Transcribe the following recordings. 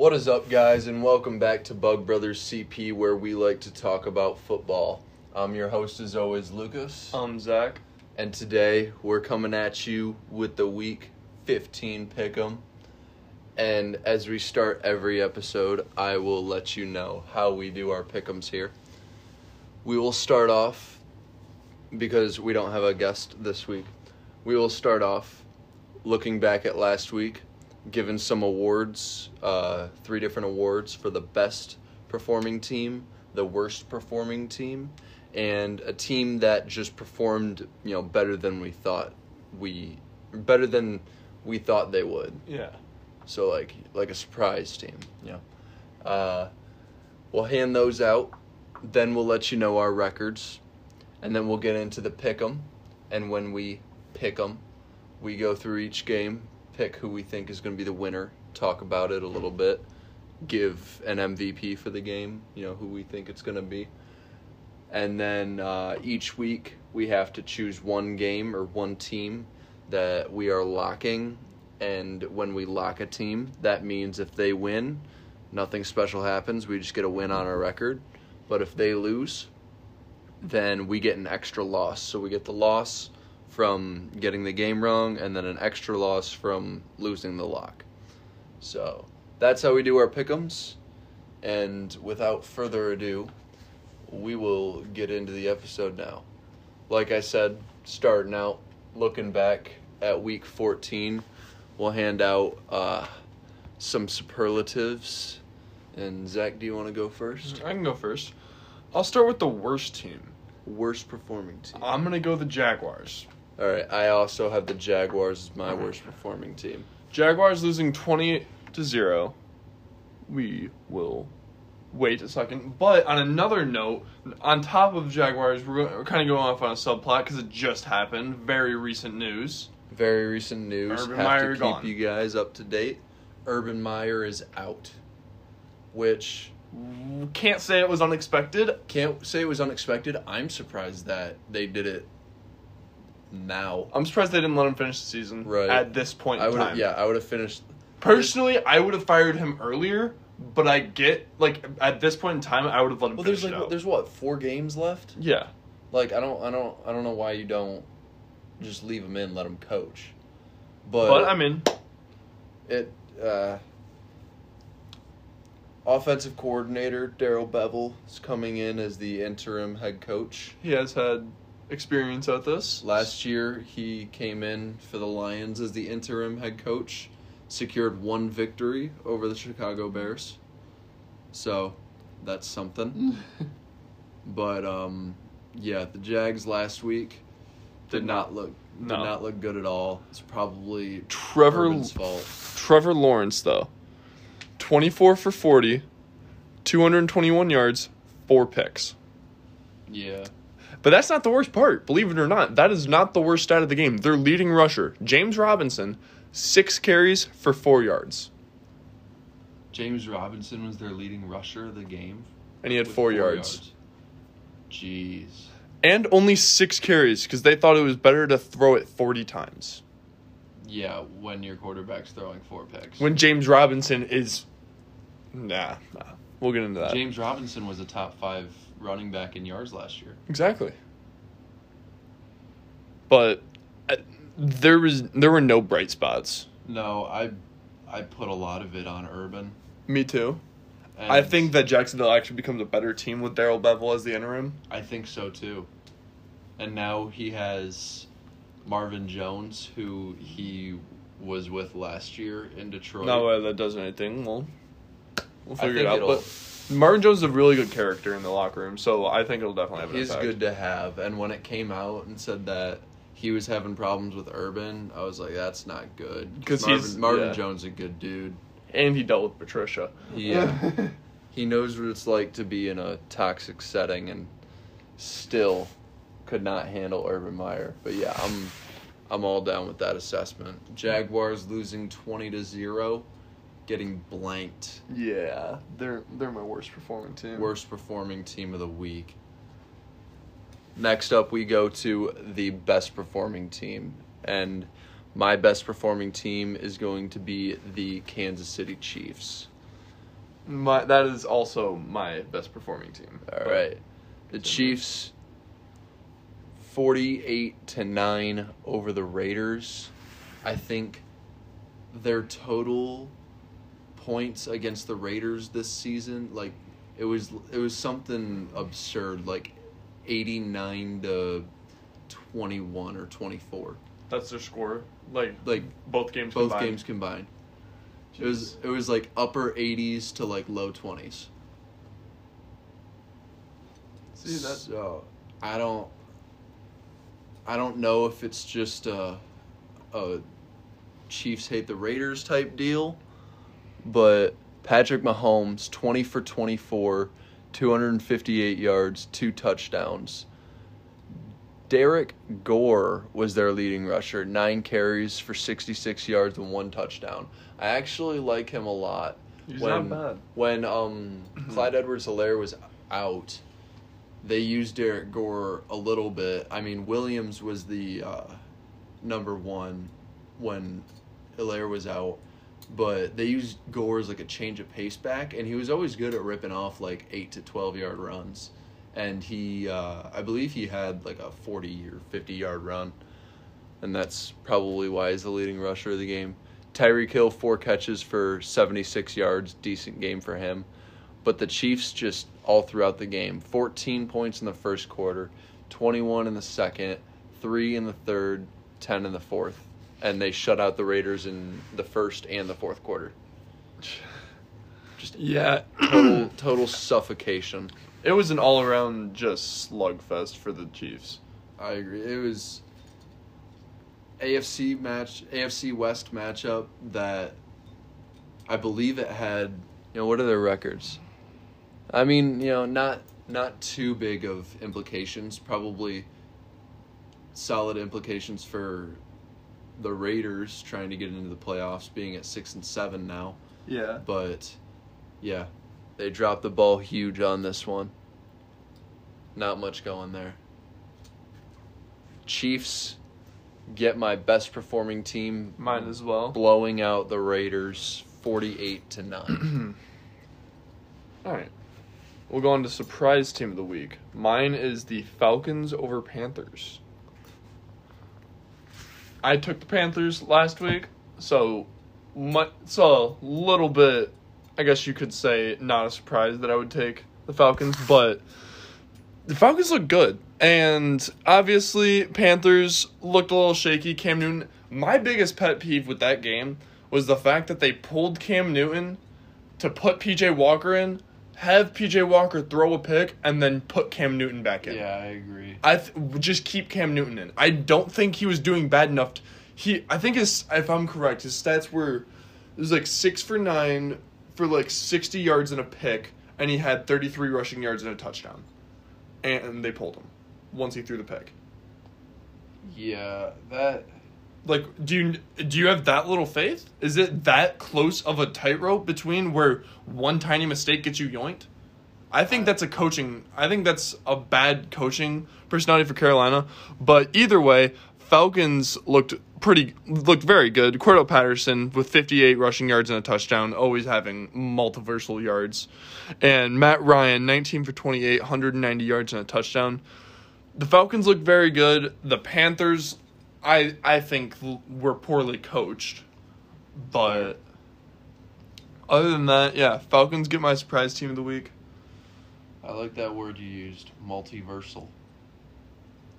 What is up, guys, and welcome back to Bug Brothers CP, where we like to talk about football. I'm your host, as always, Lucas. I'm Zach. And today, we're coming at you with the Week 15 Pick'em. And as we start every episode, I will let you know how we do our Pick'ems here. We will start off, because we don't have a guest this week, we will start off looking back at last week, given some awards, three different awards for the best performing team, the worst performing team, and a team that just performed, you know, better than we thought they would. Yeah. So like a surprise team. Yeah. We'll hand those out, then we'll let you know our records, and then we'll get into the pick 'em. And when we pick 'em, we go through each game, pick who we think is going to be the winner, talk about it a little bit, give an MVP for the game, you know, who we think it's going to be. And then each week we have to choose one game or one team that we are locking. And when we lock a team, that means if they win, nothing special happens. We just get a win on our record. But if they lose, then we get an extra loss. So we get the loss from getting the game wrong, and then an extra loss from losing the lock. So that's how we do our pick'ems. And without further ado, we will get into the episode now. Like I said, starting out, looking back at Week 14, we'll hand out some superlatives. And Zach, do you want to go first? I can go first. I'll start with the worst team. Worst performing team. I'm going to go the Jaguars. All right, I also have the Jaguars as my worst performing team. Jaguars losing 20-0. We will wait a second. But on another note, on top of Jaguars, we're kind of going off on a subplot because it just happened. Very recent news. Urban Meyer gone. Have to keep you guys up to date. Urban Meyer is out, which... Can't say it was unexpected. I'm surprised that they did it now. I'm surprised they didn't let him finish the season at this point in time. Yeah, I would have finished. Personally, I would have fired him earlier, but I get, like, at this point in time, I would have let him finish it out. There's, what, 4 games left? Yeah. Like, I don't know why you don't just leave him in, let him coach. But I mean, offensive coordinator Darrell Bevell is coming in as the interim head coach. He has had experience at this. Last year, he came in for the Lions as the interim head coach, secured 1 victory over the Chicago Bears. So, that's something. But, yeah, the Jags last week did not look good at all. It's probably Trevor's fault. Trevor Lawrence, though. 24 for 40, 221 yards, 4 picks. Yeah. But that's not the worst part, believe it or not. That is not the worst stat of the game. Their leading rusher, James Robinson, 6 carries for 4 yards. James Robinson was their leading rusher of the game? And he had 4 yards. Jeez. And only 6 carries, because they thought it was better to throw it 40 times. Yeah, when your quarterback's throwing 4 picks. When James Robinson is... Nah. We'll get into that. James Robinson was a top 5 running back in yards last year. Exactly. But there were no bright spots. No, I put a lot of it on Urban. Me too. And I think that Jacksonville actually becomes a better team with Darrell Bevell as the interim. I think so too. And now he has Marvin Jones, who he was with last year in Detroit. No way that does anything. Well, we'll figure it out. But Marvin Jones is a really good character in the locker room, so I think it'll definitely have an impact. He's good to have. And when it came out and said that he was having problems with Urban, I was like, that's not good. Because Marvin Jones is a good dude. And he dealt with Patricia. Yeah. He knows what it's like to be in a toxic setting and still could not handle Urban Meyer. But yeah, I'm all down with that assessment. Jaguars losing 20-0, getting blanked. Yeah, they're my worst performing team. Worst performing team of the week. Next up, we go to the best performing team, and my best performing team is going to be the Kansas City Chiefs. That is also my best performing team. All right. The Chiefs, 48-9 over the Raiders. I think their total points against the Raiders this season, like, it was something absurd, like 89-21 or 24. That's their score, like both games combined. Jeez. It was like upper 80s to like low 20s. See, that's... So I don't know if it's just a Chiefs hate the Raiders type deal, but Patrick Mahomes, 20 for 24, 258 yards, 2 touchdowns. Derek Gore was their leading rusher, 9 carries for 66 yards and 1 touchdown. I actually like him a lot. He's not bad. When Clyde Edwards-Helaire was out, they used Derek Gore a little bit. I mean, Williams was the number one when Helaire was out. But they used Gore as like a change of pace back, and he was always good at ripping off like 8 to 12-yard runs. And he, I believe he had like a 40 or 50-yard run, and that's probably why he's the leading rusher of the game. Tyreek Hill, 4 catches for 76 yards, decent game for him. But the Chiefs just all throughout the game, 14 points in the first quarter, 21 in the second, 3 in the third, 10 in the fourth. And they shut out the Raiders in the first and the fourth quarter. Just total suffocation. It was an all-around just slugfest for the Chiefs. I agree. It was AFC West matchup that I believe it had. You know, what are their records? I mean, you know, not too big of implications. Probably solid implications for the Raiders trying to get into the playoffs, being at 6-7 now. Yeah. But, yeah, they dropped the ball huge on this one. Not much going there. Chiefs get my best performing team. Mine as well. Blowing out the Raiders 48-9. All right. We'll go on to surprise team of the week. Mine is the Falcons over Panthers. I took the Panthers last week, so it's a little bit, I guess you could say, not a surprise that I would take the Falcons, but the Falcons look good. And obviously, Panthers looked a little shaky. Cam Newton, my biggest pet peeve with that game was the fact that they pulled Cam Newton to put PJ Walker in, have PJ Walker throw a pick, and then put Cam Newton back in. Yeah, I agree. Just keep Cam Newton in. I don't think he was doing bad enough. I think if I'm correct, his stats were, it was like 6 for 9 for like 60 yards and a pick, and he had 33 rushing yards and a touchdown. And they pulled him once he threw the pick. Yeah, that. Like, do you have that little faith? Is it that close of a tightrope between where one tiny mistake gets you yoinked? I think that's a bad coaching personality for Carolina. But either way, Falcons looked very good. Cordarrelle Patterson with 58 rushing yards and a touchdown, always having multiversal yards. And Matt Ryan, 19 for 28, 190 yards and a touchdown. The Falcons look very good. The Panthers, I think we're poorly coached, but other than that, yeah, Falcons get my surprise team of the week. I like that word you used, multiversal.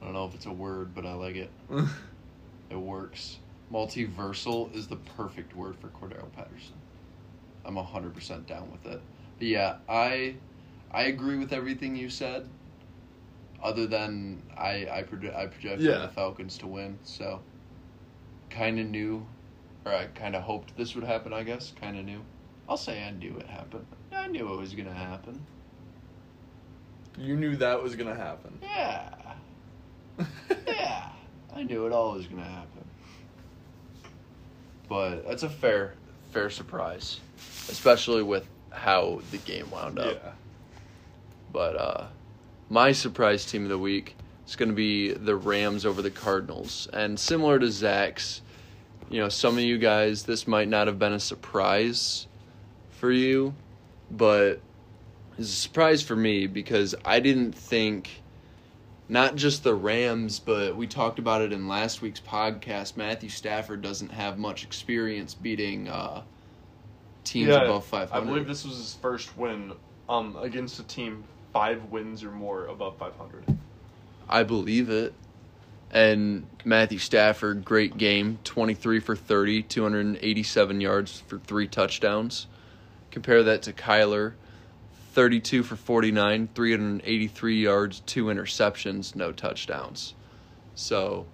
I don't know if it's a word, but I like it. It works. Multiversal is the perfect word for Cordarrelle Patterson. I'm 100% down with it. But yeah, I agree with everything you said. Other than I projected the Falcons to win, so kind of knew, or I kind of hoped this would happen, I guess. Kind of knew. I'll say I knew it happened. I knew it was going to happen. You knew that was going to happen. Yeah. Yeah. I knew it all was going to happen. But that's a fair surprise, especially with how the game wound up. Yeah. But, my surprise team of the week is going to be the Rams over the Cardinals. And similar to Zach's, you know, some of you guys, this might not have been a surprise for you, But it's a surprise for me because I didn't think, not just the Rams, but we talked about it in last week's podcast, Matthew Stafford doesn't have much experience beating teams above 500. I believe this was his first win against a team 5 wins or more above 500. I believe it. And Matthew Stafford, great game, 23 for 30, 287 yards for 3 touchdowns. Compare that to Kyler, 32 for 49, 383 yards, 2 interceptions, no touchdowns. So,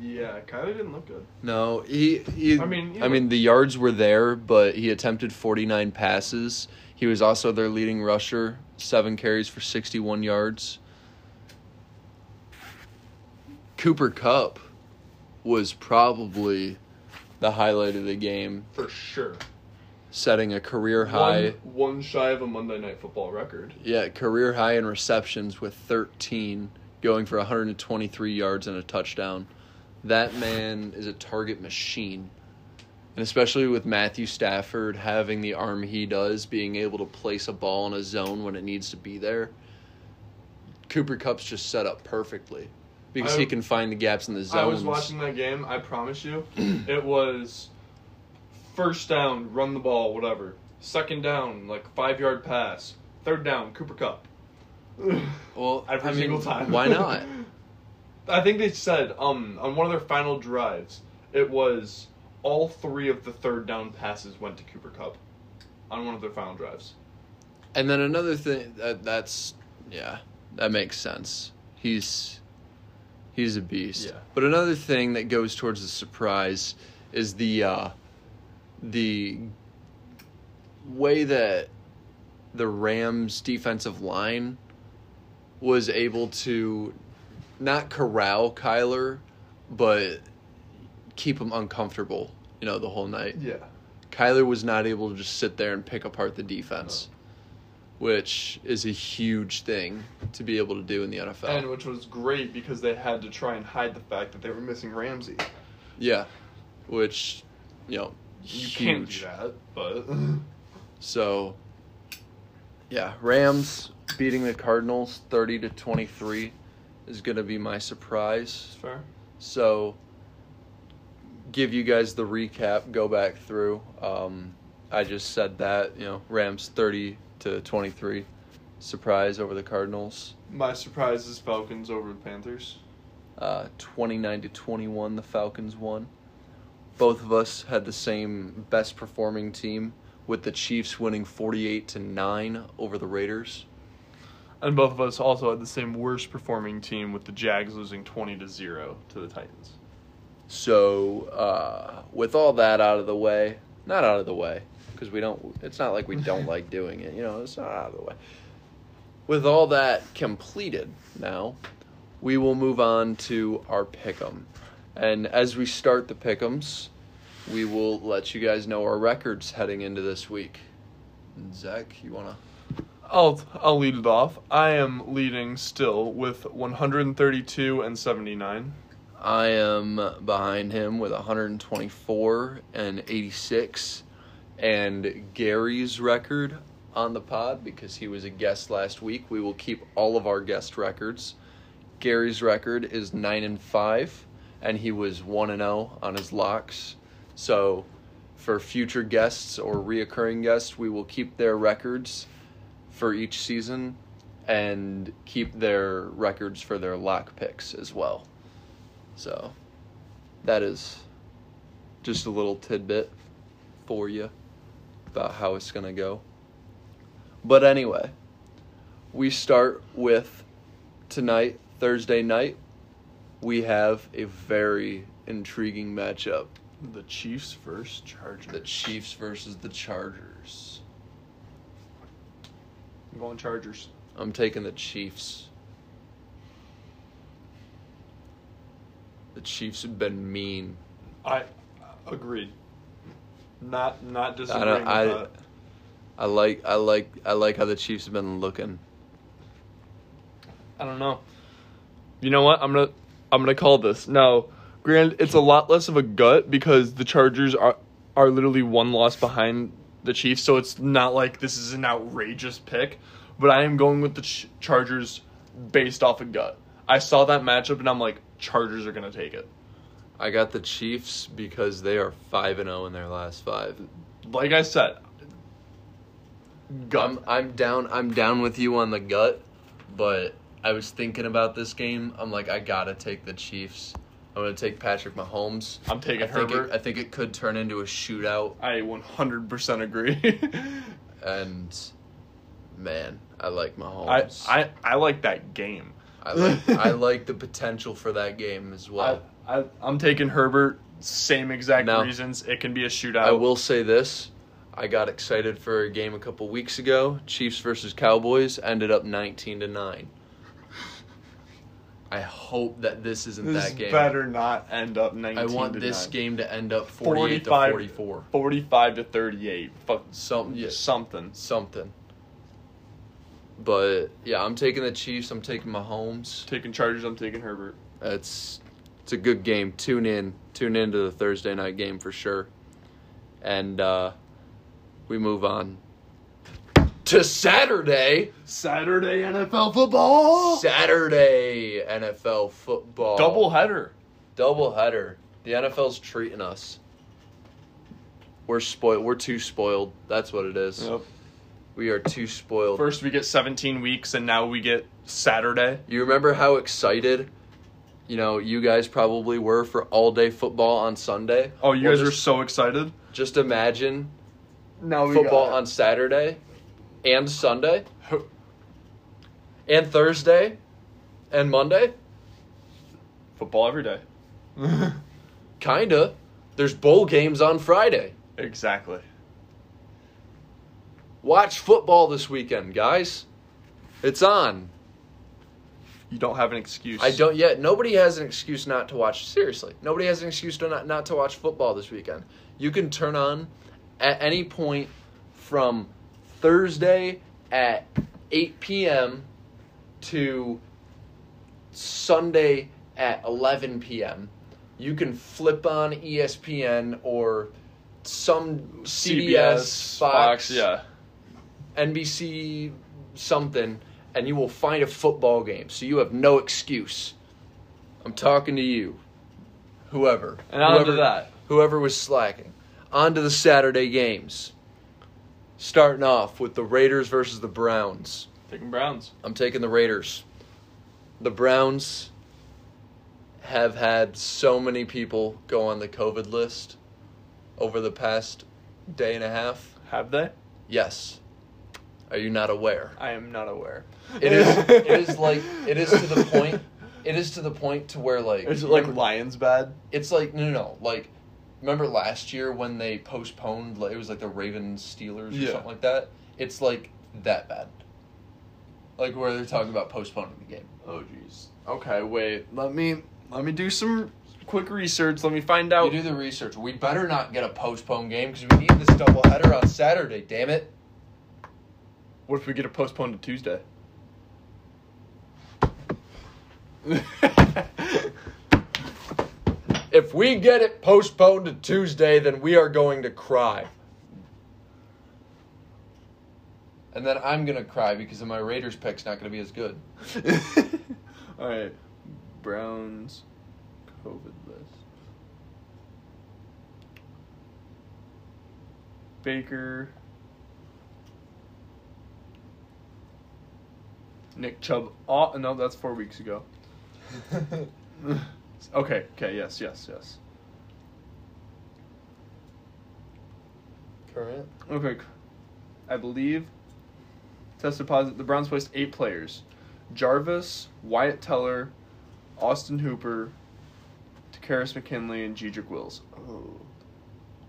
yeah, Kyler didn't look good. No, I mean, the yards were there, but he attempted 49 passes. He was also their leading rusher, 7 carries for 61 yards. Cooper Kupp was probably the highlight of the game. For sure. Setting a career high. One shy of a Monday Night Football record. Yeah, career high in receptions with 13, going for 123 yards and a touchdown. That man is a target machine. And especially with Matthew Stafford having the arm he does, being able to place a ball in a zone when it needs to be there, Cooper Kupp's just set up perfectly. Because he can find the gaps in the zones. I was watching that game, I promise you. It was first down, run the ball, whatever. Second down, like 5-yard pass. Third down, Cooper Kupp. Well, Every single time. Why not? I think they said on one of their final drives, it was all 3 of the third down passes went to Cooper Kupp on one of their final drives. And then another thing, that makes sense. He's a beast. Yeah. But another thing that goes towards the surprise is the way that the Rams' defensive line was able to not corral Kyler, but keep him uncomfortable, the whole night. Yeah. Kyler was not able to just sit there and pick apart the defense. No. Which is a huge thing to be able to do in the NFL. And which was great because they had to try and hide the fact that they were missing Ramsey. Yeah, which, huge. You can't do that, but... So, yeah, Rams beating the Cardinals 30-23 is going to be my surprise. Fair. So, give you guys the recap, go back through. I just said that, Rams 30-23, surprise over the Cardinals. My surprise is Falcons over the Panthers. 29-21, the Falcons won. Both of us had the same best performing team, with the Chiefs winning 48-9 over the Raiders. And both of us also had the same worst performing team, with the Jags losing 20-0 to the Titans. So, with all that out of the way. Because it's not like we don't like doing it. It's not out of the way. With all that completed now, we will move on to our pick'em. And as we start the pick'ems, we will let you guys know our records heading into this week. Zach, you want to? I'll lead it off. I am leading still with 132-79. I am behind him with 124-86. And Gary's record on the pod, because he was a guest last week, we will keep all of our guest records. Gary's record is 9-5, and he was 1-0 on his locks. So for future guests or reoccurring guests, we will keep their records for each season and keep their records for their lock picks as well. So that is just a little tidbit for you about how it's going to go. But anyway, we start with tonight, Thursday night. We have a very intriguing matchup. The Chiefs versus Chargers. The Chiefs versus the Chargers. I'm going Chargers. I'm taking the Chiefs. The Chiefs have been mean. I agree. Not disagreeing with that. I like how the Chiefs have been looking. I don't know. You know what? I'm gonna call this. Now, granted, it's a lot less of a gut because the Chargers are literally 1 loss behind the Chiefs, so it's not like this is an outrageous pick. But I am going with the Chargers based off of gut. I saw that matchup, and I'm like, Chargers are going to take it. I got the Chiefs because they are 5-0 in their last five. Like I said, gut. I'm down with you on the gut, but I was thinking about this game. I'm like, I got to take the Chiefs. I'm going to take Patrick Mahomes. I'm taking Herbert. I think it could turn into a shootout. I 100% agree. And, man, I like Mahomes. I like that game. I like the potential for that game as well. I'm taking Herbert. Same exact reasons. It can be a shootout. I will say this. I got excited for a game a couple weeks ago. Chiefs versus Cowboys ended up 19-9. I hope that this isn't this that game. This better not end up 19-9. I want this game to end up 48-44. 45-38. Fuck something. Yeah. Something. But yeah, I'm taking the Chiefs. I'm taking Mahomes. Taking Chargers. I'm taking Herbert. It's a good game. Tune in to the Thursday night game for sure. And we move on to Saturday. Saturday NFL football. Doubleheader. The NFL's treating us. We're spoiled. We're too spoiled. That's what it is. Yep. We are too spoiled. First we get 17 weeks, and now we get Saturday. You remember how excited, you guys probably were for all-day football on Sunday? Oh, you guys were so excited. Just imagine now we football on Saturday and Sunday and Thursday and Monday. Football every day. Kinda. There's bowl games on Friday. Exactly. Watch football this weekend, guys. It's on. You don't have an excuse. I don't yet. Nobody has an excuse not to watch. Seriously. Nobody has an excuse not to watch football this weekend. You can turn on at any point from Thursday at 8 p.m. to Sunday at 11 p.m. You can flip on ESPN or some CBS, Fox, yeah. NBC something, and you will find a football game. So you have no excuse. I'm talking to you, whoever. And on to that. Whoever was slacking. On to the Saturday games. Starting off with the Raiders versus the Browns. Taking Browns. I'm taking the Raiders. The Browns have had so many people go on the COVID list over the past day and a half. Have they? Yes. Are you not aware? I am not aware. It is to the point to where is it remember, Lions bad? It's like no. Like, remember last year when they postponed, it was like the Ravens Steelers or something like that? It's like that bad. Like where they're talking about postponing the game. Oh jeez. Okay, wait. Let me do some quick research. Let me find out. You do the research. We better not get a postponed game because we need this doubleheader on Saturday, damn it. What if we get it postponed to Tuesday? If we get it postponed to Tuesday, then we are going to cry. And then I'm going to cry because then my Raiders pick's not going to be as good. All right. Browns COVID list. Baker. Nick Chubb. Oh, no, that's 4 weeks ago. Okay, yes. Current? Okay. I believe tested positive. The Browns placed 8 players. Jarvis, Wyatt Teller, Austin Hooper, Takaris McKinley, and Jedrick Wills. Oh.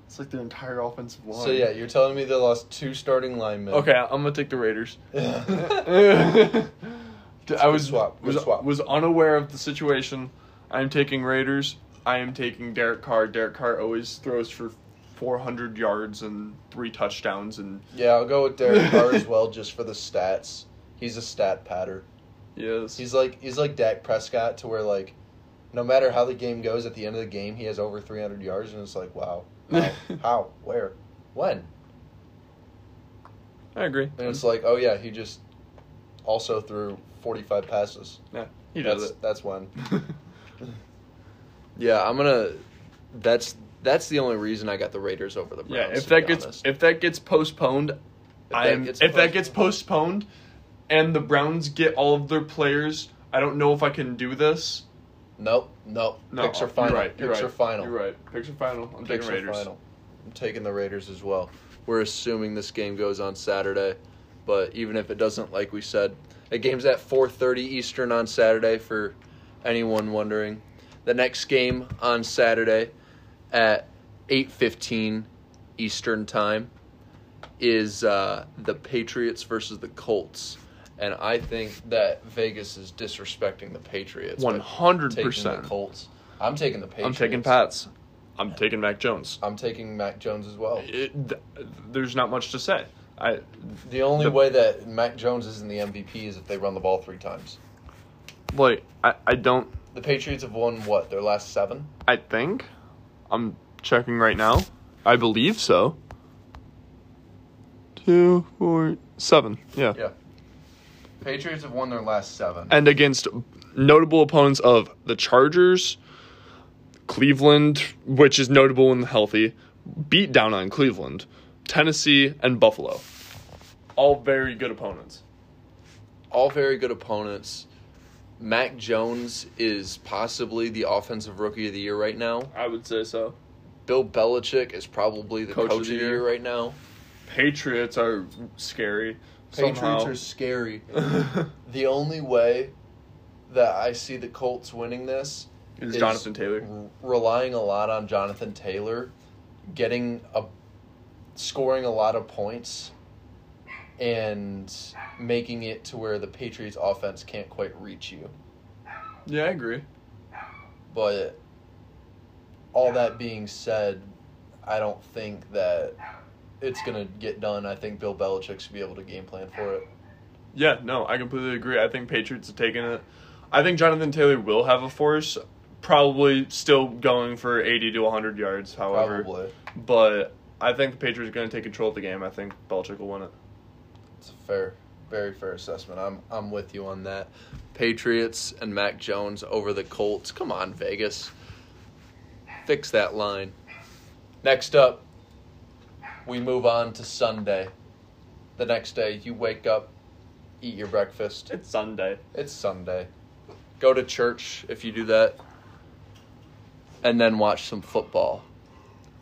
It's like their entire offensive line. So, yeah, you're telling me they lost 2 starting linemen. Okay, I'm going to take the Raiders. I was unaware of the situation. I am taking Raiders. I am taking Derek Carr. Derek Carr always throws for 400 yards and 3 touchdowns. And yeah, I'll go with Derek Carr as well just for the stats. He's a stat patter. Yes. He's like Dak Prescott to where, like, no matter how the game goes, at the end of the game, he has over 300 yards, and it's like, wow. How? Where? When? I agree. And it's like, oh yeah, he just also threw 45 passes. Yeah, he does it. That's when. Yeah, I'm gonna. That's the only reason I got the Raiders over the Browns. Yeah, if that gets postponed, and the Browns get all of their players, I don't know if I can do this. Nope. Picks are final. You're right. Picks are final. I'm taking Raiders. I'm taking the Raiders as well. We're assuming this game goes on Saturday, but even if it doesn't, like we said, the game's at 4:30 Eastern on Saturday for anyone wondering. The next game on Saturday at 8:15 Eastern time is the Patriots versus the Colts. And I think that Vegas is disrespecting the Patriots. 100%. Taking the Colts. I'm taking the Patriots. I'm taking Pats. I'm taking Mac Jones. I'm taking Mac Jones as well. There's not much to say. The only way that Mac Jones isn't the MVP is if they run the ball three times. Like, I don't... The Patriots have won, what, their last seven? I think. I'm checking right now. I believe so. 2, 4, 7. Yeah. Yeah. Patriots have won their last seven. And against notable opponents of the Chargers, Cleveland, which is notable when healthy, beat down on Cleveland, Tennessee, and Buffalo. All very good opponents. Mac Jones is possibly the offensive rookie of the year right now. I would say so. Bill Belichick is probably the coach of the year right now. Patriots are scary. The only way that I see the Colts winning this is Jonathan Taylor. Relying a lot on Jonathan Taylor, scoring a lot of points, and making it to where the Patriots offense can't quite reach you. Yeah, I agree. But all that being said, I don't think that it's going to get done. I think Bill Belichick should be able to game plan for it. Yeah, no, I completely agree. I think Patriots have taken it. I think Jonathan Taylor will have a force, probably still going for 80 to 100 yards, however. Probably. But I think the Patriots are going to take control of the game. I think Belichick will win it. It's a fair, very fair assessment. I'm with you on that. Patriots and Mac Jones over the Colts. Come on, Vegas. Fix that line. Next up, we move on to Sunday. The next day, you wake up, eat your breakfast. It's Sunday. Go to church if you do that. And then watch some football.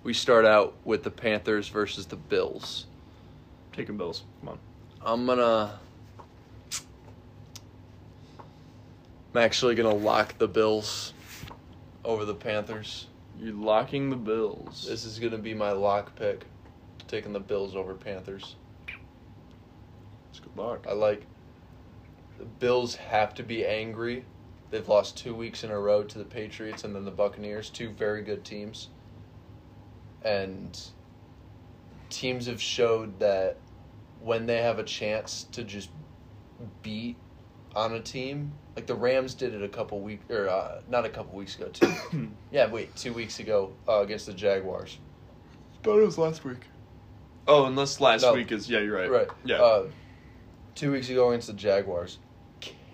We start out with the Panthers versus the Bills. Taking Bills. Come on. I'm actually gonna lock the Bills over the Panthers. You're locking the Bills. This is gonna be my lock pick. Taking the Bills over Panthers. It's a good lock. The Bills have to be angry. They've lost 2 weeks in a row to the Patriots and then the Buccaneers, two very good teams. And teams have showed that when they have a chance to just beat on a team, like the Rams did it two weeks ago against the Jaguars. But it was last week. Oh, unless last week is... Yeah, you're right. Right. Yeah. 2 weeks ago against the Jaguars,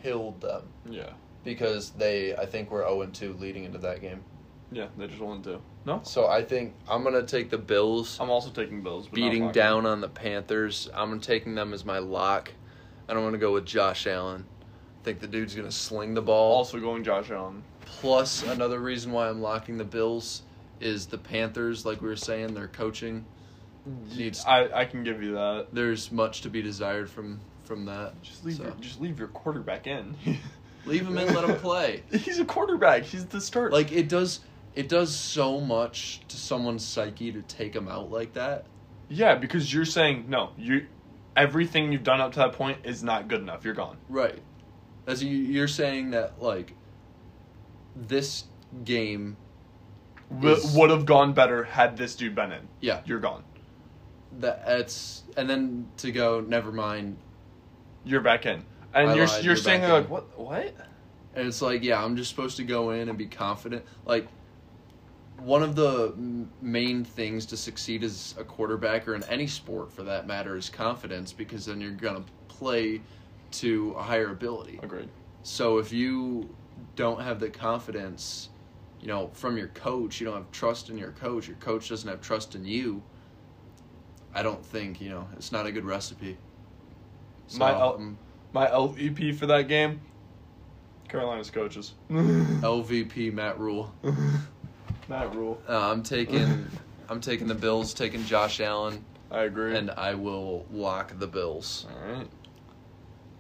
killed them. Yeah. Because they, I think, were 0-2 leading into that game. Yeah, they just 1-2. No? So I think I'm going to take the Bills. I'm also taking Bills. Beating down on the Panthers. I'm taking them as my lock. And I'm going to go with Josh Allen. I think the dude's going to sling the ball. Also going Josh Allen. Plus, another reason why I'm locking the Bills is the Panthers, like we were saying, their coaching needs... I can give you that. There's much to be desired from that. Just leave your quarterback in. Leave him in, let him play. He's a quarterback. He's the starter. Like, it does so much to someone's psyche to take him out like that. Yeah, because you're saying, no, everything you've done up to that point is not good enough. You're gone. Right. As you're saying that, like, this game... would have gone better had this dude been in. Yeah. You're gone. And then to go, never mind. You're back in. And you're saying like, what? And it's like, yeah, I'm just supposed to go in and be confident. Like, one of the main things to succeed as a quarterback, or in any sport for that matter, is confidence, because then you're going to play to a higher ability. Agreed. So if you don't have the confidence, you know, from your coach, you don't have trust in your coach doesn't have trust in you, I don't think, you know, it's not a good recipe. So, my LVP for that game, Carolina's coaches. LVP, Matt Rule. Matt Rule. I'm taking the Bills, taking Josh Allen. I agree. And I will lock the Bills. All right.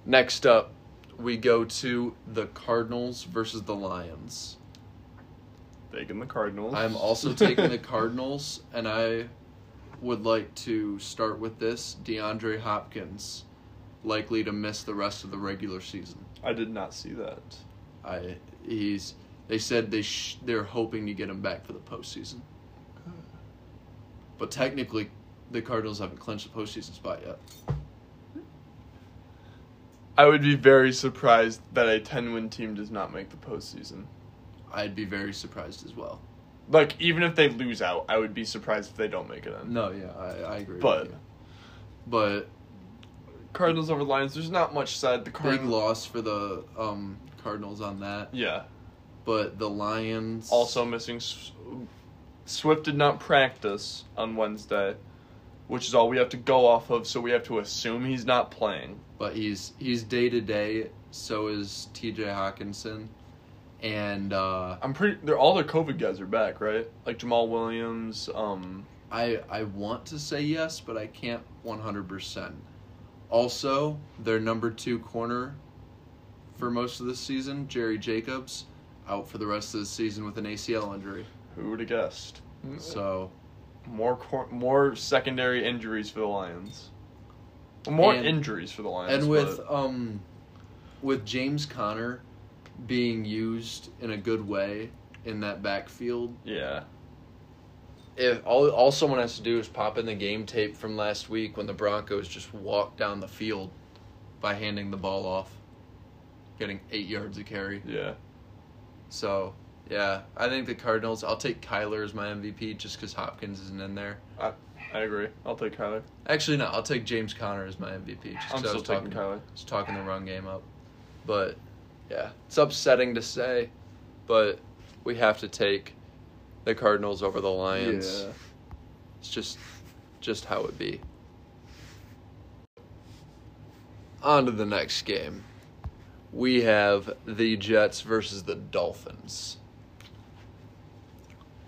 Next up, we go to the Cardinals versus the Lions. Taking the Cardinals. I'm also taking the Cardinals, and I would like to start with this. DeAndre Hopkins likely to miss the rest of the regular season. I did not see that. They said they're hoping to get him back for the postseason. But technically, the Cardinals haven't clinched the postseason spot yet. I would be very surprised that a 10-win team does not make the postseason. I'd be very surprised as well. Like, even if they lose out, I would be surprised if they don't make it in. No, yeah, I agree with you. But Cardinals over Lions, there's not much said. The big loss for the Cardinals on that. Yeah. But the Lions also missing. Swift did not practice on Wednesday, which is all we have to go off of, so we have to assume he's not playing. But he's day-to-day, so is TJ Hockenson. And all the COVID guys are back, right? Like Jamal Williams. I want to say yes, but I can't 100%. Also, their number 2 corner for most of the season, Jerry Jacobs, out for the rest of the season with an ACL injury. Who would have guessed? So, more secondary injuries for the Lions. Injuries for the Lions. And with James Conner being used in a good way in that backfield. Yeah. If all someone has to do is pop in the game tape from last week when the Broncos just walked down the field by handing the ball off, getting 8 yards a carry. Yeah. So, yeah, I think the Cardinals. I'll take Kyler as my MVP just because Hopkins isn't in there. I agree. I'll take Kyler. Actually, no, I'll take James Conner as my MVP. I'm still taking Kyler. Just talking the wrong game up. But, yeah, it's upsetting to say, but we have to take the Cardinals over the Lions. Yeah. It's just how it be. On to the next game. We have the Jets versus the Dolphins.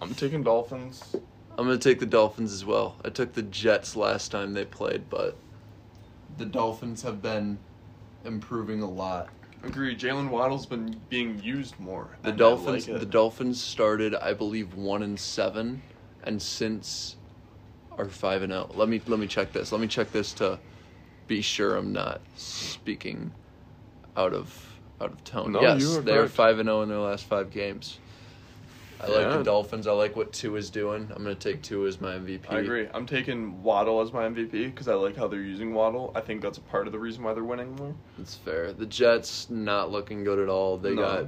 I'm taking Dolphins. I'm going to take the Dolphins as well. I took the Jets last time they played, but the Dolphins have been improving a lot. Agree. Jalen Waddle's been being used more. The Dolphins started, I believe, 1-7, and since are 5-0. Let me check this. Let me check this to be sure I'm not speaking out of tone. No, yes, they are 5-0 in their last 5 games. I like the Dolphins. I like what Tua's doing. I'm going to take Tua as my MVP. I agree. I'm taking Waddle as my MVP because I like how they're using Waddle. I think that's a part of the reason why they're winning more. That's fair. The Jets not looking good at all. They got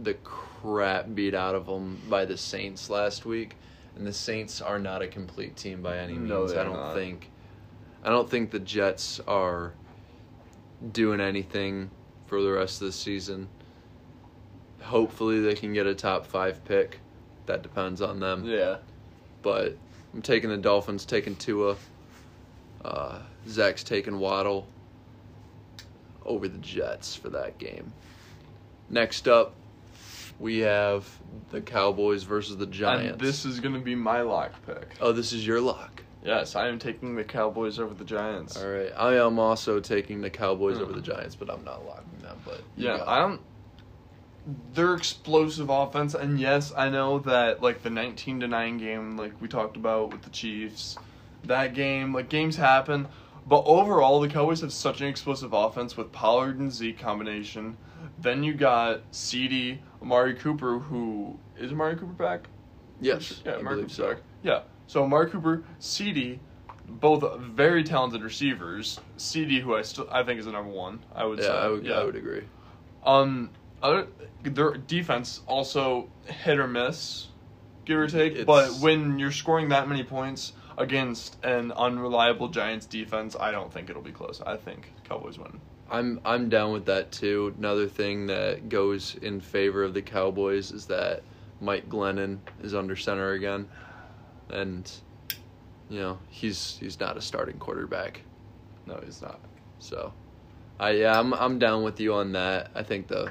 the crap beat out of them by the Saints last week, and the Saints are not a complete team by any means. I don't think the Jets are doing anything for the rest of the season. Hopefully they can get a top 5 pick. That depends on them. Yeah. But I'm taking the Dolphins, taking Tua. Zach's taking Waddle over the Jets for that game. Next up, we have the Cowboys versus the Giants. And this is going to be my lock pick. Oh, this is your lock. Yes, I am taking the Cowboys over the Giants. All right. I am also taking the Cowboys over the Giants, but I'm not locking them. But yeah, their explosive offense, and yes, I know that, like, the 19-9 game, like we talked about with the Chiefs, that game, like, games happen, but overall, the Cowboys have such an explosive offense with Pollard and Zeke combination. Then you got CeeDee, Amari Cooper, who, is Amari Cooper back? Yes, yeah, Amari Cooper's back. Yeah, so Amari Cooper, CeeDee, both very talented receivers. CeeDee, who I think is the number one, I would say. I would agree. Their defense also hit or miss. give or take. But when you're scoring that many points against an unreliable Giants defense, I don't think it'll be close. I think Cowboys win. I'm down with that too. Another thing that goes in favor of the Cowboys is that Mike Glennon is under center again, and you know he's not a starting quarterback. No, he's not. So, I'm down with you on that. I think the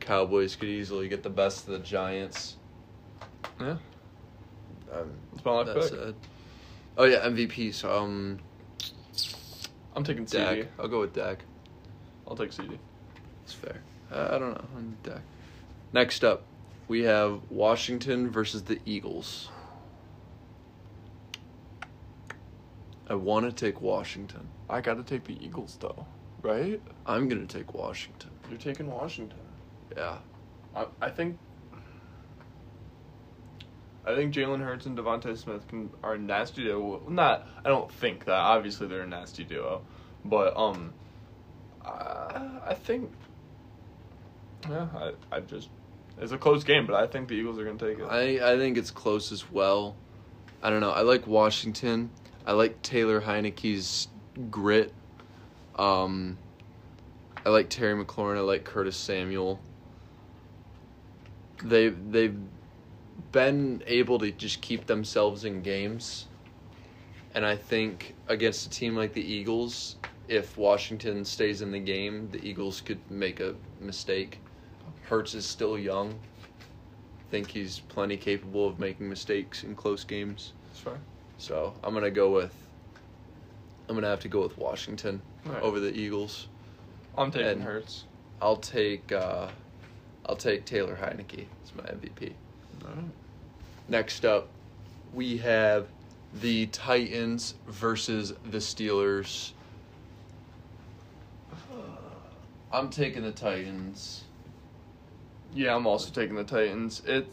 Cowboys could easily get the best of the Giants. Yeah, that's my life pick. Oh yeah, MVP. So I'm taking Dak. CeeDee. I'll go with Dak. I'll take CeeDee. That's fair. I don't know. I'm Dak. Next up, we have Washington versus the Eagles. I want to take Washington. I got to take the Eagles, though, right? I'm going to take Washington. You're taking Washington. Yeah. I think Jalen Hurts and Devontae Smith are a nasty duo. I don't think that. Obviously, they're a nasty duo. But, I think... Yeah, I just... It's a close game, but I think the Eagles are going to take it. I think it's close as well. I don't know. I like Washington. I like Taylor Heineke's grit. I like Terry McLaurin. I like Curtis Samuel. They've been able to just keep themselves in games. And I think against a team like the Eagles, if Washington stays in the game, the Eagles could make a mistake. Hurts is still young. I think he's plenty capable of making mistakes in close games. That's fair. So I'm gonna have to go with Washington over the Eagles. I'm taking Hurts. I'll take Taylor Heineke as my MVP. All right. Next up, we have the Titans versus the Steelers. I'm taking the Titans. Yeah, I'm also taking the Titans. The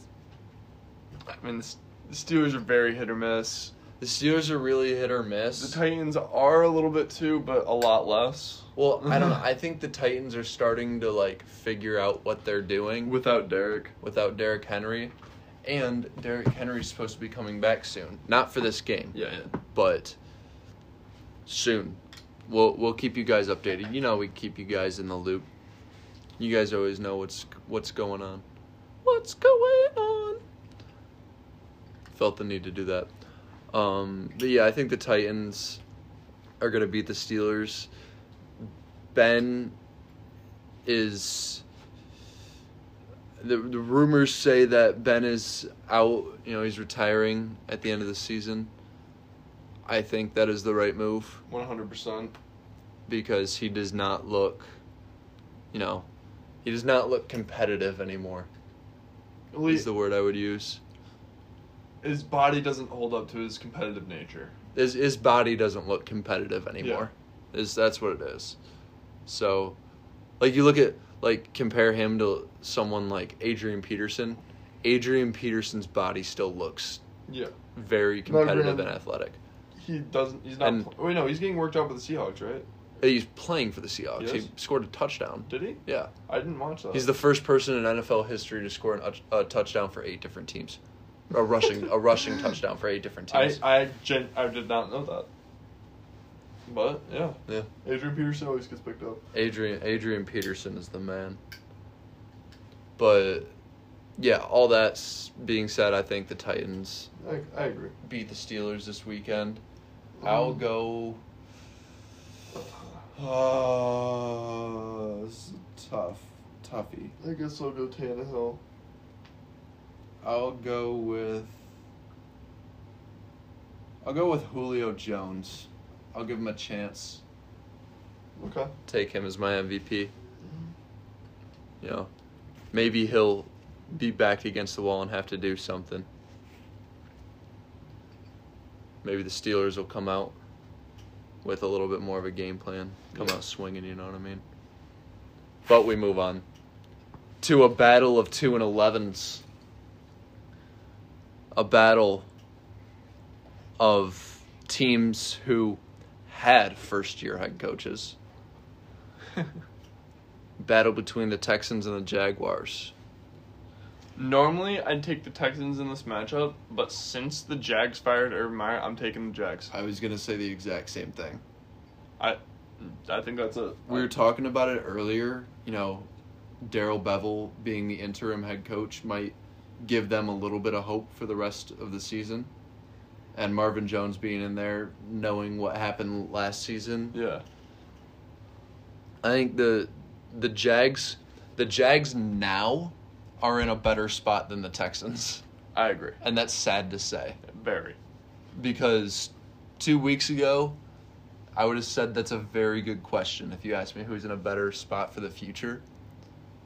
Steelers are very hit or miss. The Steelers are really hit or miss. The Titans are a little bit too, but a lot less. Well, I don't know. I think the Titans are starting to, figure out what they're doing. Without Derrick Henry. And Derrick Henry's supposed to be coming back soon. Not for this game. Yeah. But soon. We'll keep you guys updated. You know we keep you guys in the loop. You guys always know what's going on. What's going on? Felt the need to do that. But yeah, I think the Titans are going to beat the Steelers. Ben is... The rumors say that Ben is out. You know, he's retiring at the end of the season. I think that is the right move. 100%. Because he does not look... he does not look competitive anymore. Is the word I would use. His body doesn't hold up to his competitive nature. His body doesn't look competitive anymore. Yeah. That's what it is. So, you look at, compare him to someone like Adrian Peterson. Adrian Peterson's body still looks very competitive and athletic. He's getting worked out with the Seahawks, right? He's playing for the Seahawks. Yes. He scored a touchdown. Did he? Yeah. I didn't watch that. He's the first person in NFL history to score a touchdown for 8 different teams. A rushing touchdown for 8 different teams. I did not know that. But yeah. Adrian Peterson always gets picked up. Adrian Peterson is the man. But yeah, all that being said, I think the Titans. I agree. Beat the Steelers this weekend. I'll go. This is toughie. I guess I'll go Tannehill. I'll go with Julio Jones. I'll give him a chance. Okay. Take him as my MVP. You know, maybe he'll be back against the wall and have to do something. Maybe the Steelers will come out with a little bit more of a game plan. Come out swinging, you know what I mean? But we move on to a battle of 2 and 11s. A battle of teams who had first-year head coaches. Battle between the Texans and the Jaguars. Normally, I'd take the Texans in this matchup, but since the Jags fired Urban Meyer, I'm taking the Jags. I was going to say the exact same thing. I think that's it. We were talking about it earlier. You know, Darrell Bevell being the interim head coach might give them a little bit of hope for the rest of the season. And Marvin Jones being in there, knowing what happened last season. Yeah. I think the Jags now are in a better spot than the Texans. I agree. And that's sad to say. Very. Because 2 weeks ago, I would have said that's a very good question if you asked me who's in a better spot for the future.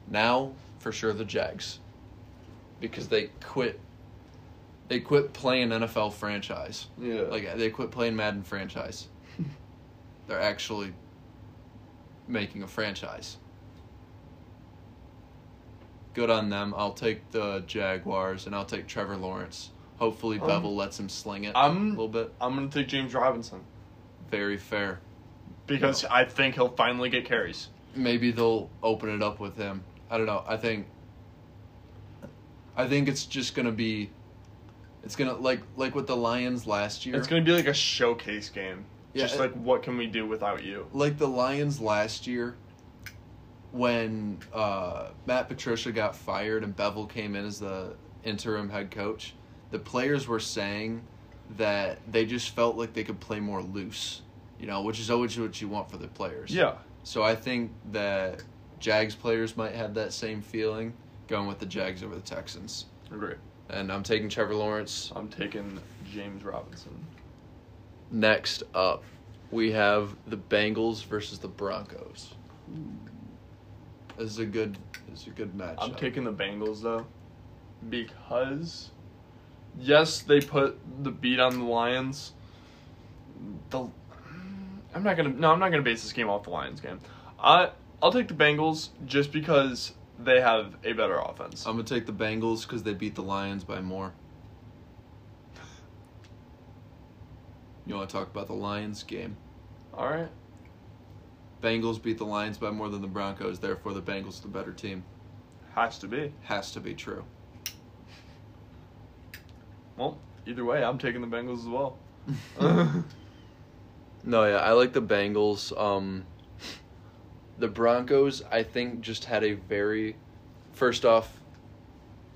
Now, for sure, the Jags. Because they quit. They quit playing NFL franchise. Yeah. Like, they quit playing Madden franchise. They're actually making a franchise. Good on them. I'll take the Jaguars, and I'll take Trevor Lawrence. Hopefully, Bevel lets him sling it a little bit. I'm going to take James Robinson. Very fair. Because I think he'll finally get carries. Maybe they'll open it up with him. I don't know. I think it's just going to be... It's going to, like with the Lions last year. It's going to be like a showcase game. Yeah, just like, what can we do without you? Like the Lions last year when Matt Patricia got fired and Bevell came in as the interim head coach, the players were saying that they just felt like they could play more loose, you know, which is always what you want for the players. Yeah. So I think that Jags players might have that same feeling going with the Jags over the Texans. Agree. And I'm taking Trevor Lawrence. I'm taking James Robinson. Next up, we have the Bengals versus the Broncos. This is a good matchup. I'm taking the Bengals, though, because, yes, they put the beat on the Lions. I'm not gonna base this game off the Lions game. I'll take the Bengals just because they have a better offense. I'm going to take the Bengals because they beat the Lions by more. You want to talk about the Lions game? All right. Bengals beat the Lions by more than the Broncos, therefore the Bengals are the better team. Has to be. Has to be true. Well, either way, I'm taking the Bengals as well. No, yeah, I like the Bengals. The Broncos, I think, just had a very... First off,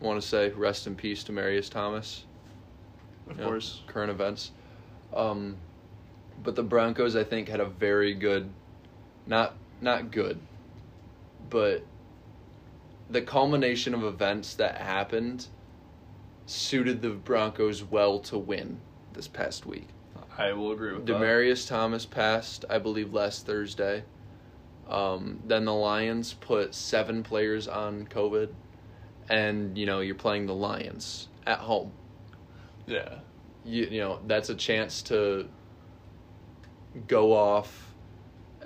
I want to say rest in peace to Demarius Thomas. Of course. Current events. But the Broncos, I think, had a very good... Not good, but the culmination of events that happened suited the Broncos well to win this past week. I will agree with that. Demarius Thomas passed, I believe, last Thursday. Then the Lions put 7 players on COVID, and, you know, you're playing the Lions at home. Yeah. You know, that's a chance to go off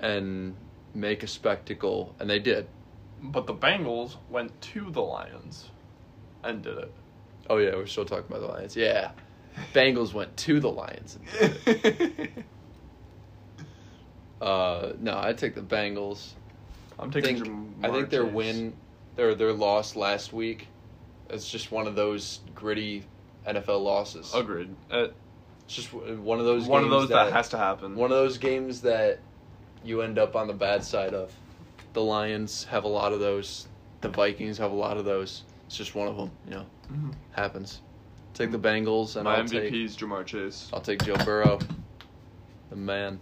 and make a spectacle, and they did. But the Bengals went to the Lions and did it. Oh, yeah, we're still talking about the Lions. Yeah. Bengals went to the Lions and did it. No, I take the Bengals. I'm taking. I think their win, their loss last week, it's just one of those gritty NFL losses. Agreed. It's just one of those. One of those that has to happen. One of those games that you end up on the bad side of. The Lions have a lot of those. The Vikings have a lot of those. It's just one of them. You know, happens. Take the Bengals, and my MVP is Jamar Chase. I'll take Joe Burrow, the man.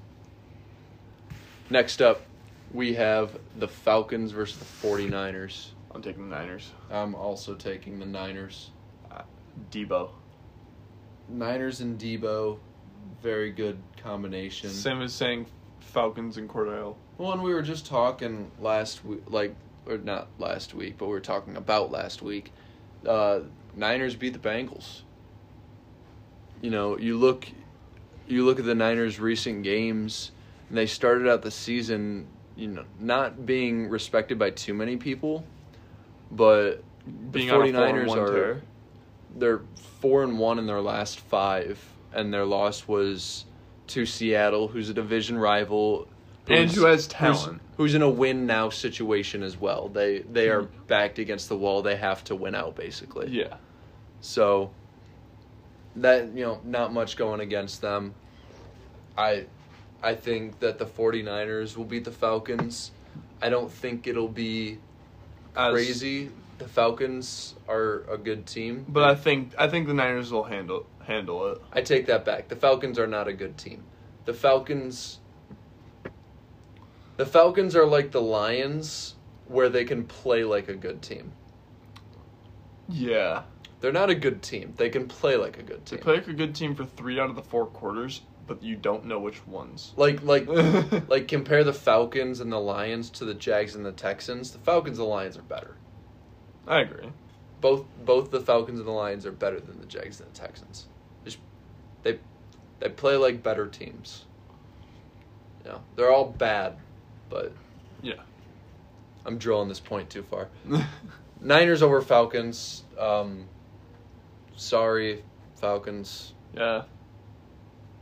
Next up, we have the Falcons versus the 49ers. I'm taking the Niners. I'm also taking the Niners. Debo. Niners and Debo, very good combination. Same as saying Falcons and Cordarrelle. Well, and we were just talking last week, but we were talking about last week. Niners beat the Bengals. You know, you look at the Niners' recent games. And they started out the season, you know, not being respected by too many people, but being the 49ers they're 4-1 in their last 5, and their loss was to Seattle, who's a division rival and who has talent, who's in a win now situation as well. They are backed against the wall. They have to win out basically. Yeah. So that, you know, not much going against them. I think that the 49ers will beat the Falcons. I don't think it'll be crazy. The Falcons are a good team. But I think the Niners will handle it. I take that back. The Falcons are not a good team. The Falcons are like the Lions, where they can play like a good team. Yeah. They're not a good team. They can play like a good team. They play like a good team for 3 out of the 4 quarters, but you don't know which ones. Like like compare the Falcons and the Lions to the Jags and the Texans. The Falcons and the Lions are better. I agree. Both the Falcons and the Lions are better than the Jags and the Texans. They play like better teams. You know, they're all bad, but yeah. I'm drilling this point too far. Niners over Falcons. Sorry, Falcons. Yeah.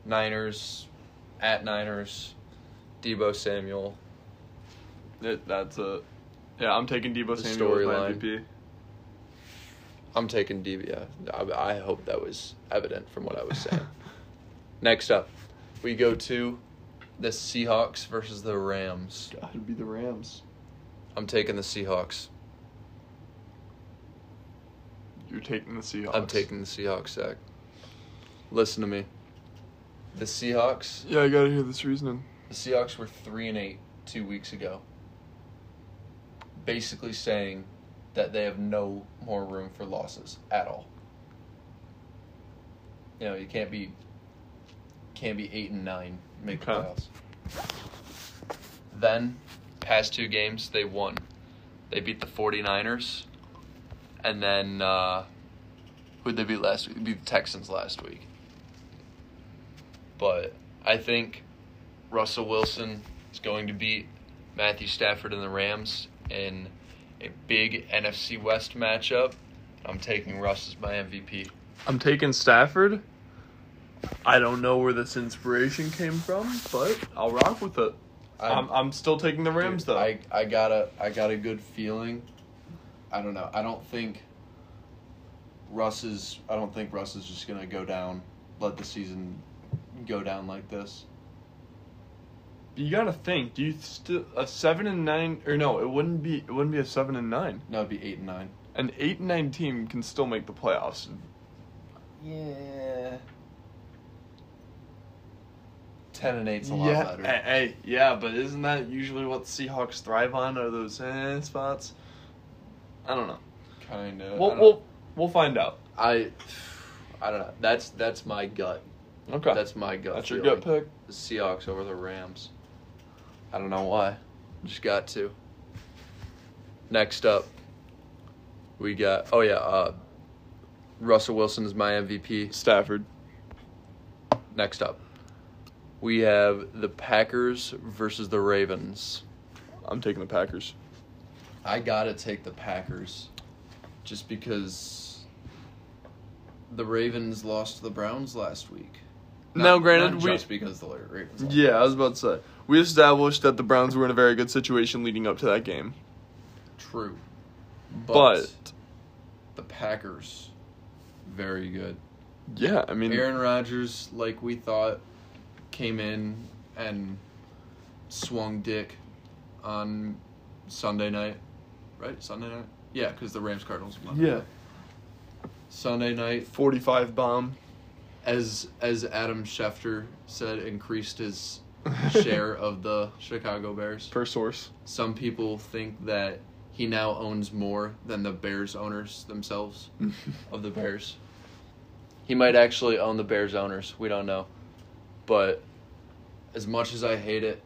Niners, at Niners, Deebo Samuel. That's it. Yeah, I'm taking Deebo Samuel as my MVP. I'm taking Deebo. Yeah. I hope that was evident from what I was saying. Next up, we go to the Seahawks versus the Rams. Gotta be the Rams. I'm taking the Seahawks. You're taking the Seahawks. I'm taking the Seahawks, Zach. Listen to me. The Seahawks. Yeah, I gotta hear this reasoning. The Seahawks were 3-8 2 weeks ago. Basically saying that they have no more room for losses at all. You know, you can't be 8-9, make the playoffs. Then, past 2 games, they won. They beat the 49ers. And then, who'd they beat last week? They beat the Texans last week. But I think Russell Wilson is going to beat Matthew Stafford and the Rams in a big NFC West matchup. I'm taking Russ as my MVP. I'm taking Stafford. I don't know where this inspiration came from, but I'll rock with it. I'm still taking the Rams, dude, though. I got a good feeling. I don't know. I don't think Russ is just gonna go down, let the season go down like this. You gotta think. Do you still a 7-9? Or no, it wouldn't be a 7-9. No, it'd be 8-9. An 8-9 team can still make the playoffs. Yeah. 10-8's a lot better. Hey, yeah, but isn't that usually what the Seahawks thrive on? Are those spots? I don't know. Kind of. We'll find out. I don't know. That's my gut. Okay. That's my gut. That's feeling. Your gut pick. The Seahawks over the Rams. I don't know why. Just got to. Next up, we got. Oh yeah. Russell Wilson is my MVP. Stafford. Next up, we have the Packers versus the Ravens. I'm taking the Packers. I gotta take the Packers, just because the Ravens lost to the Browns last week. Now, granted, just because the Ravens lost. Yeah, I was about to say. We established that the Browns were in a very good situation leading up to that game. True. But the Packers, very good. Yeah, I mean, Aaron Rodgers, like we thought, came in and swung dick on Sunday night. Right? Sunday night? Yeah, because the Rams-Cardinals won. Yeah. Sunday night. 45 bomb. As Adam Schefter said, increased his share of the Chicago Bears. Per source. Some people think that he now owns more than the Bears owners themselves of the Bears. He might actually own the Bears owners. We don't know. But as much as I hate it,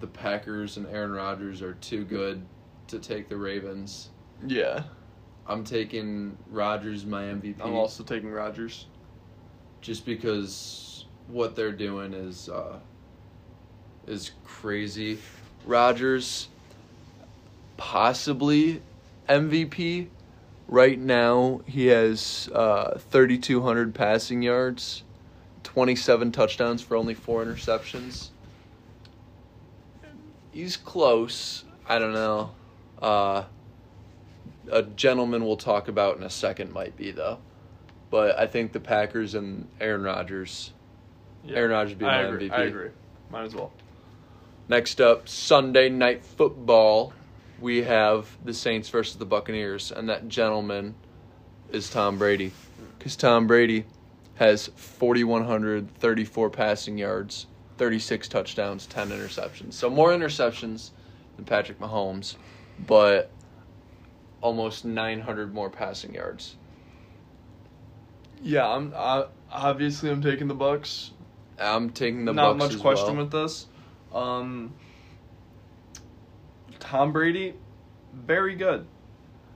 the Packers and Aaron Rodgers are too good to take the Ravens. Yeah. I'm taking Rodgers, my MVP. I'm also taking Rodgers. Just because what they're doing is crazy. Rodgers, possibly MVP. Right now, he has 3,200 passing yards, 27 touchdowns for only 4 interceptions. He's close. I don't know. A gentleman we'll talk about in a second might be, though. But I think the Packers and Aaron Rodgers. Yeah, Aaron Rodgers being my MVP. I agree. Might as well. Next up, Sunday Night Football. We have the Saints versus the Buccaneers, and that gentleman is Tom Brady. Because Tom Brady has 4,134 passing yards, 36 touchdowns, 10 interceptions. So more interceptions than Patrick Mahomes, but almost 900 more passing yards. Yeah, I'm taking the Bucs. I'm taking the Bucs as well. Not much question with this. Tom Brady, very good.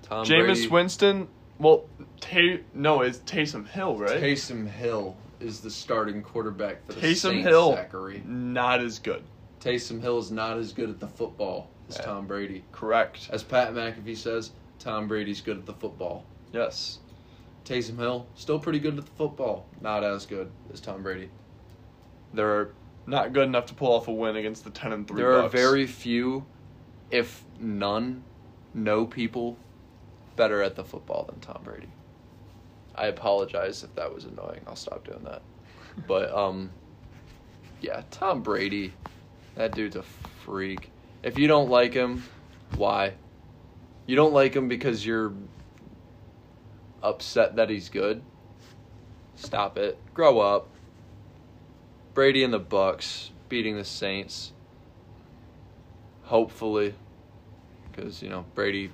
Jameis Winston, it's Taysom Hill, right? Taysom Hill is the starting quarterback for the Saints, Zachary. Not as good. Taysom Hill is not as good at the football as Tom Brady. Correct. As Pat McAfee says, Tom Brady's good at the football. Yes. Taysom Hill, still pretty good at the football. Not as good as Tom Brady. They're not good enough to pull off a win against the 10-3 Bucks. There are very few, if none, no people better at the football than Tom Brady. I apologize if that was annoying. I'll stop doing that. But, yeah, Tom Brady, that dude's a freak. If you don't like him, why? You don't like him because you're upset that he's good? Stop it. Grow up. Brady and the Bucks beating the Saints. Hopefully. Because, Brady,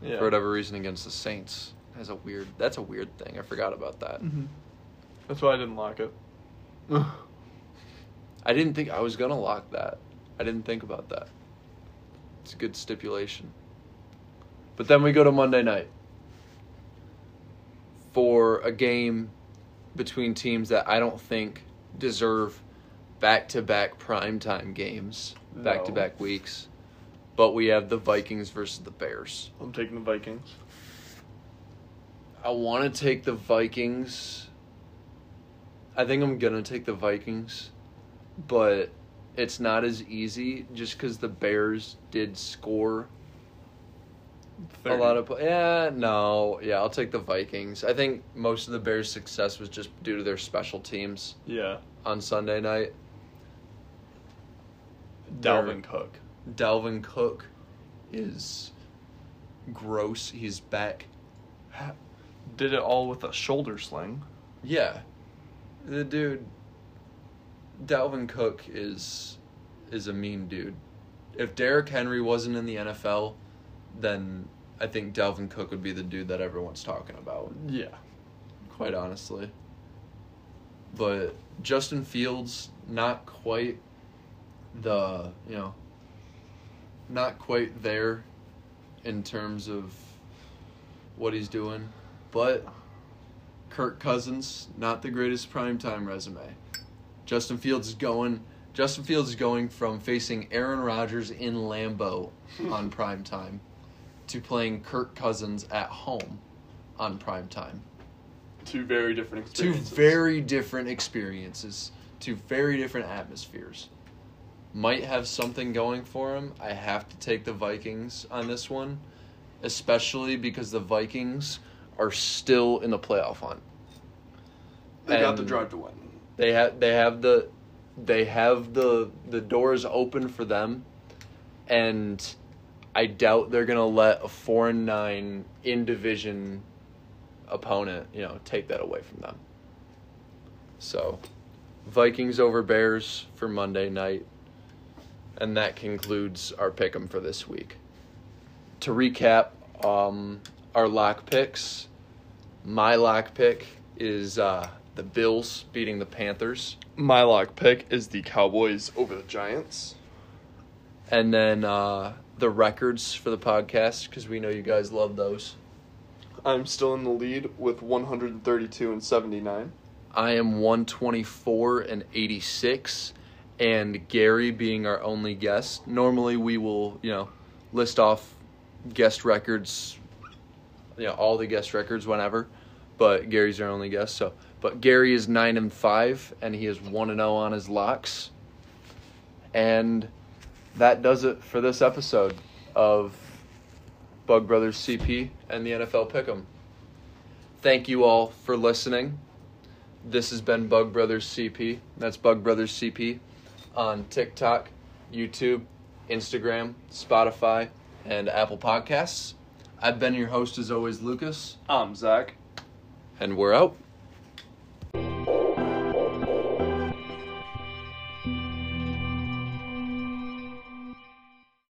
for whatever reason, against the Saints has that's a weird thing. I forgot about that. Mm-hmm. That's why I didn't lock it. I didn't think I was going to lock that. I didn't think about that. It's a good stipulation. But then we go to Monday night for a game between teams that I don't think deserve back-to-back primetime games, back-to-back weeks. But we have the Vikings versus the Bears. I'm taking the Vikings. I want to take the Vikings. I think I'm going to take the Vikings, but it's not as easy just because the Bears did score 30. A lot of I'll take the Vikings. I think most of the Bears' success was just due to their special teams. Yeah. On Sunday night, Dalvin Cook. Dalvin Cook is gross. He's back. Did it all with a shoulder sling. Yeah, the dude. Dalvin Cook is a mean dude. If Derrick Henry wasn't in the NFL, then I think Dalvin Cook would be the dude that everyone's talking about. Yeah. Quite honestly. But Justin Fields, not quite there in terms of what he's doing. But Kirk Cousins, not the greatest primetime resume. Justin Fields is going from facing Aaron Rodgers in Lambeau on primetime to playing Kirk Cousins at home on primetime. Two very different experiences. Two very different atmospheres. Might have something going for him. I have to take the Vikings on this one, especially because the Vikings are still in the playoff hunt. They got the drive to win. They have the doors open for them, and I doubt they're gonna let a 4-9 in division opponent, take that away from them. So, Vikings over Bears for Monday night, and that concludes our pick'em for this week. To recap, our lock picks. My lock pick is the Bills beating the Panthers. My lock pick is the Cowboys over the Giants. And then the records for the podcast, because we know you guys love those. I'm still in the lead with 132-79. I am 124-86. And Gary being our only guest. Normally we will, list off guest records, all the guest records whenever. But Gary's our only guest, so... But Gary is 9-5, and he is 1-0 on his locks. And that does it for this episode of Bug Brothers CP and the NFL Pick'em. Thank you all for listening. This has been Bug Brothers CP. That's Bug Brothers CP on TikTok, YouTube, Instagram, Spotify, and Apple Podcasts. I've been your host, as always, Lucas. I'm Zach. And we're out.